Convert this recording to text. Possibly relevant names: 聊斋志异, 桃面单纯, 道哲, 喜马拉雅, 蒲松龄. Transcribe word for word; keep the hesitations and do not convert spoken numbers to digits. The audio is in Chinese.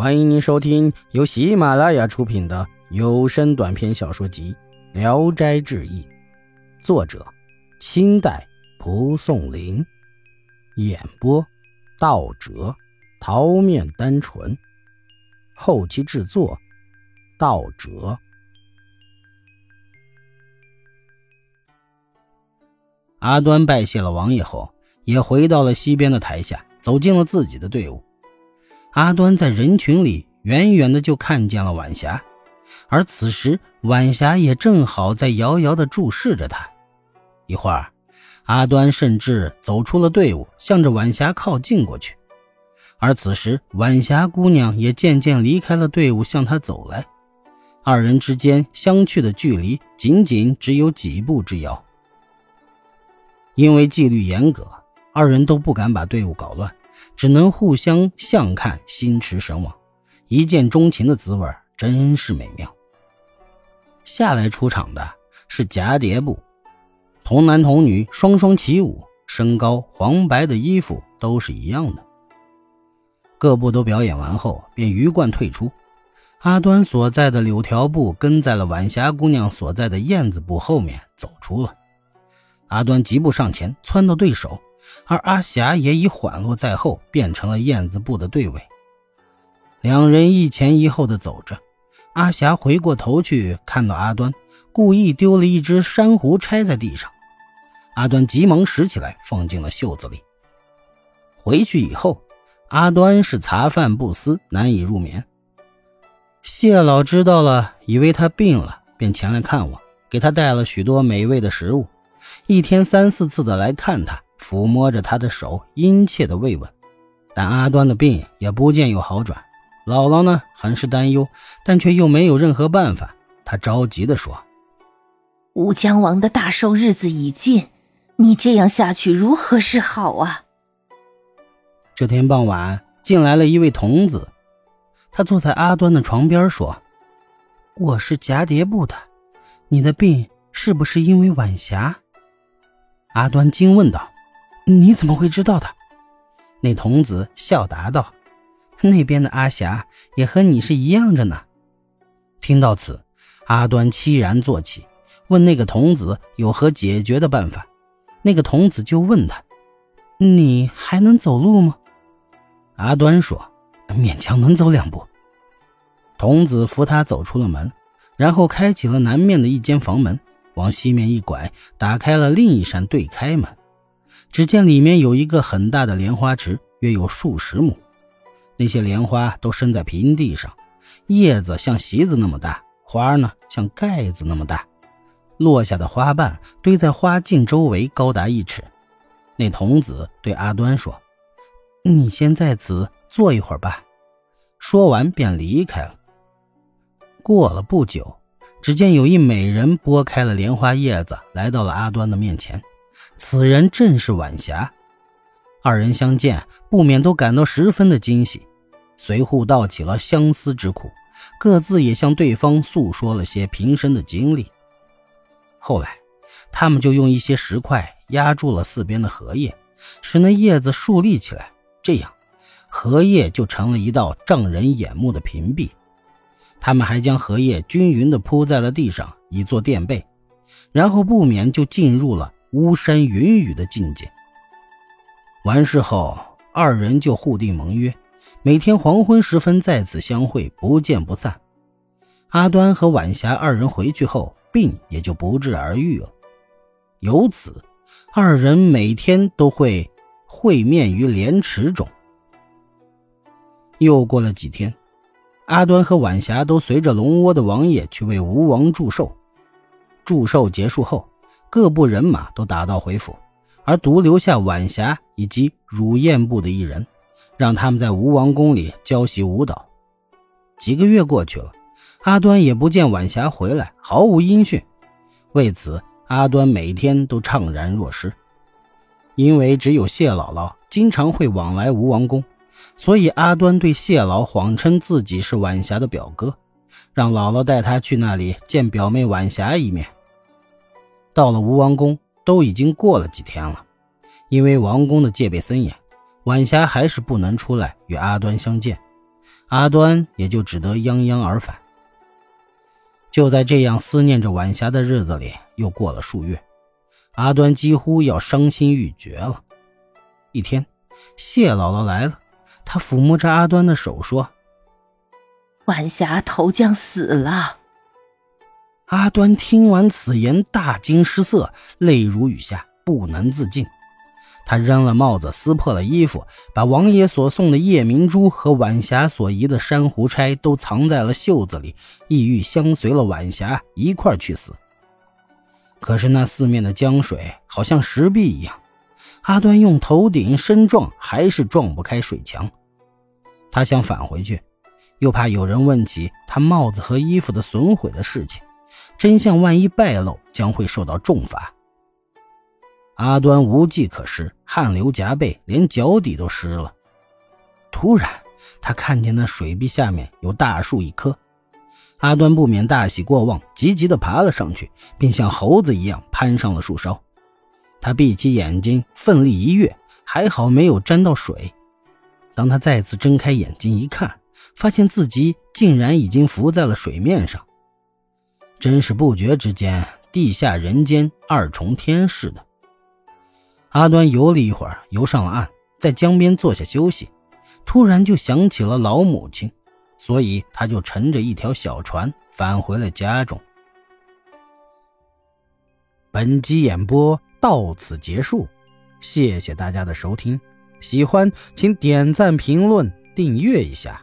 欢迎您收听由喜马拉雅出品的有声短篇小说集《聊斋志异》，作者清代蒲松龄，演播道哲、桃面单纯，后期制作道哲。阿端拜谢了王爷后，也回到了西边的台下，走进了自己的队伍。阿端在人群里远远的就看见了晚霞，而此时晚霞也正好在遥遥的注视着他。一会儿，阿端甚至走出了队伍，向着晚霞靠近过去。而此时晚霞姑娘也渐渐离开了队伍，向他走来。二人之间相去的距离仅仅只有几步之遥。因为纪律严格，二人都不敢把队伍搞乱，只能互相相看，心驰神往，一见钟情的滋味真是美妙。下来出场的是蛱蝶步，童男童女双双起舞，身高、黄白的衣服都是一样的。各部都表演完后便鱼贯退出，阿端所在的柳条部跟在了晚霞姑娘所在的燕子部后面走出了。阿端疾步上前窜到对手，而阿霞也已缓落在后，变成了燕子部的队尾。两人一前一后的走着，阿霞回过头去看到阿端，故意丢了一只珊瑚钗在地上。阿端急忙拾起来放进了袖子里。回去以后，阿端是茶饭不思，难以入眠。谢老知道了，以为他病了，便前来看望，给他带了许多美味的食物，一天三四次的来看他，抚摸着他的手，殷切的慰问。但阿端的病也不见有好转，姥姥呢很是担忧，但却又没有任何办法。他着急地说，吴江王的大寿日子已近，你这样下去如何是好啊？这天傍晚进来了一位童子，他坐在阿端的床边说，我是蛱蝶部的，你的病是不是因为晚霞？阿端惊问道，你怎么会知道的？那童子笑答道，那边的阿霞也和你是一样着呢。听到此，阿端凄然坐起，问那个童子有何解决的办法。那个童子就问他，你还能走路吗？阿端说，勉强能走两步。童子扶他走出了门，然后开启了南面的一间房门，往西面一拐，打开了另一扇对开门。只见里面有一个很大的莲花池，约有数十亩。那些莲花都生在平地上，叶子像席子那么大，花呢像盖子那么大，落下的花瓣堆在花茎周围高达一尺。那童子对阿端说，你先在此坐一会儿吧。说完便离开了。过了不久，只见有一美人拨开了莲花叶子，来到了阿端的面前。此人正是晚霞。二人相见，不免都感到十分的惊喜，随互道起了相思之苦，各自也向对方诉说了些平生的经历。后来他们就用一些石块压住了四边的荷叶，使那叶子竖立起来，这样荷叶就成了一道障人眼目的屏蔽。他们还将荷叶均匀地铺在了地上，以作垫背，然后不免就进入了巫山云雨的境界。完事后，二人就互定盟约，每天黄昏时分在此相会，不见不散。阿端和晚霞二人回去后，病也就不治而愈了。由此，二人每天都会会面于莲池中。又过了几天，阿端和晚霞都随着龙窝的王爷去为吴王祝寿。祝寿结束后，各部人马都打道回府，而独留下晚霞以及乳燕部的一人，让他们在吴王宫里教习舞蹈。几个月过去了，阿端也不见晚霞回来，毫无音讯。为此，阿端每天都怅然若失。因为只有谢姥姥经常会往来吴王宫，所以阿端对谢老谎称自己是晚霞的表哥，让姥姥带他去那里见表妹晚霞一面。到了吴王宫都已经过了几天了，因为王宫的戒备森严，晚霞还是不能出来与阿端相见。阿端也就只得泱泱而返。就在这样思念着晚霞的日子里，又过了数月，阿端几乎要伤心欲绝了。一天，谢姥姥来了，她抚摸着阿端的手说：“晚霞投江死了。”阿端听完此言大惊失色，泪如雨下，不能自禁。他扔了帽子，撕破了衣服，把王爷所送的夜明珠和晚霞所遗的珊瑚钗都藏在了袖子里，意欲相随了晚霞一块去死。可是那四面的江水好像石壁一样，阿端用头顶身撞，还是撞不开水墙。他想返回去，又怕有人问起他帽子和衣服的损毁的事情，真相万一败露，将会受到重罚。阿端无计可施，汗流浃背，连脚底都湿了。突然他看见那水壁下面有大树一棵，阿端不免大喜过望，急急地爬了上去，并像猴子一样攀上了树梢。他闭起眼睛，奋力一跃，还好没有沾到水。当他再次睁开眼睛一看，发现自己竟然已经浮在了水面上。真是不觉之间，地下人间，二重天似的。阿端游了一会儿，游上了岸，在江边坐下休息，突然就想起了老母亲，所以他就乘着一条小船返回了家中。本集演播到此结束，谢谢大家的收听，喜欢请点赞、评论、订阅一下。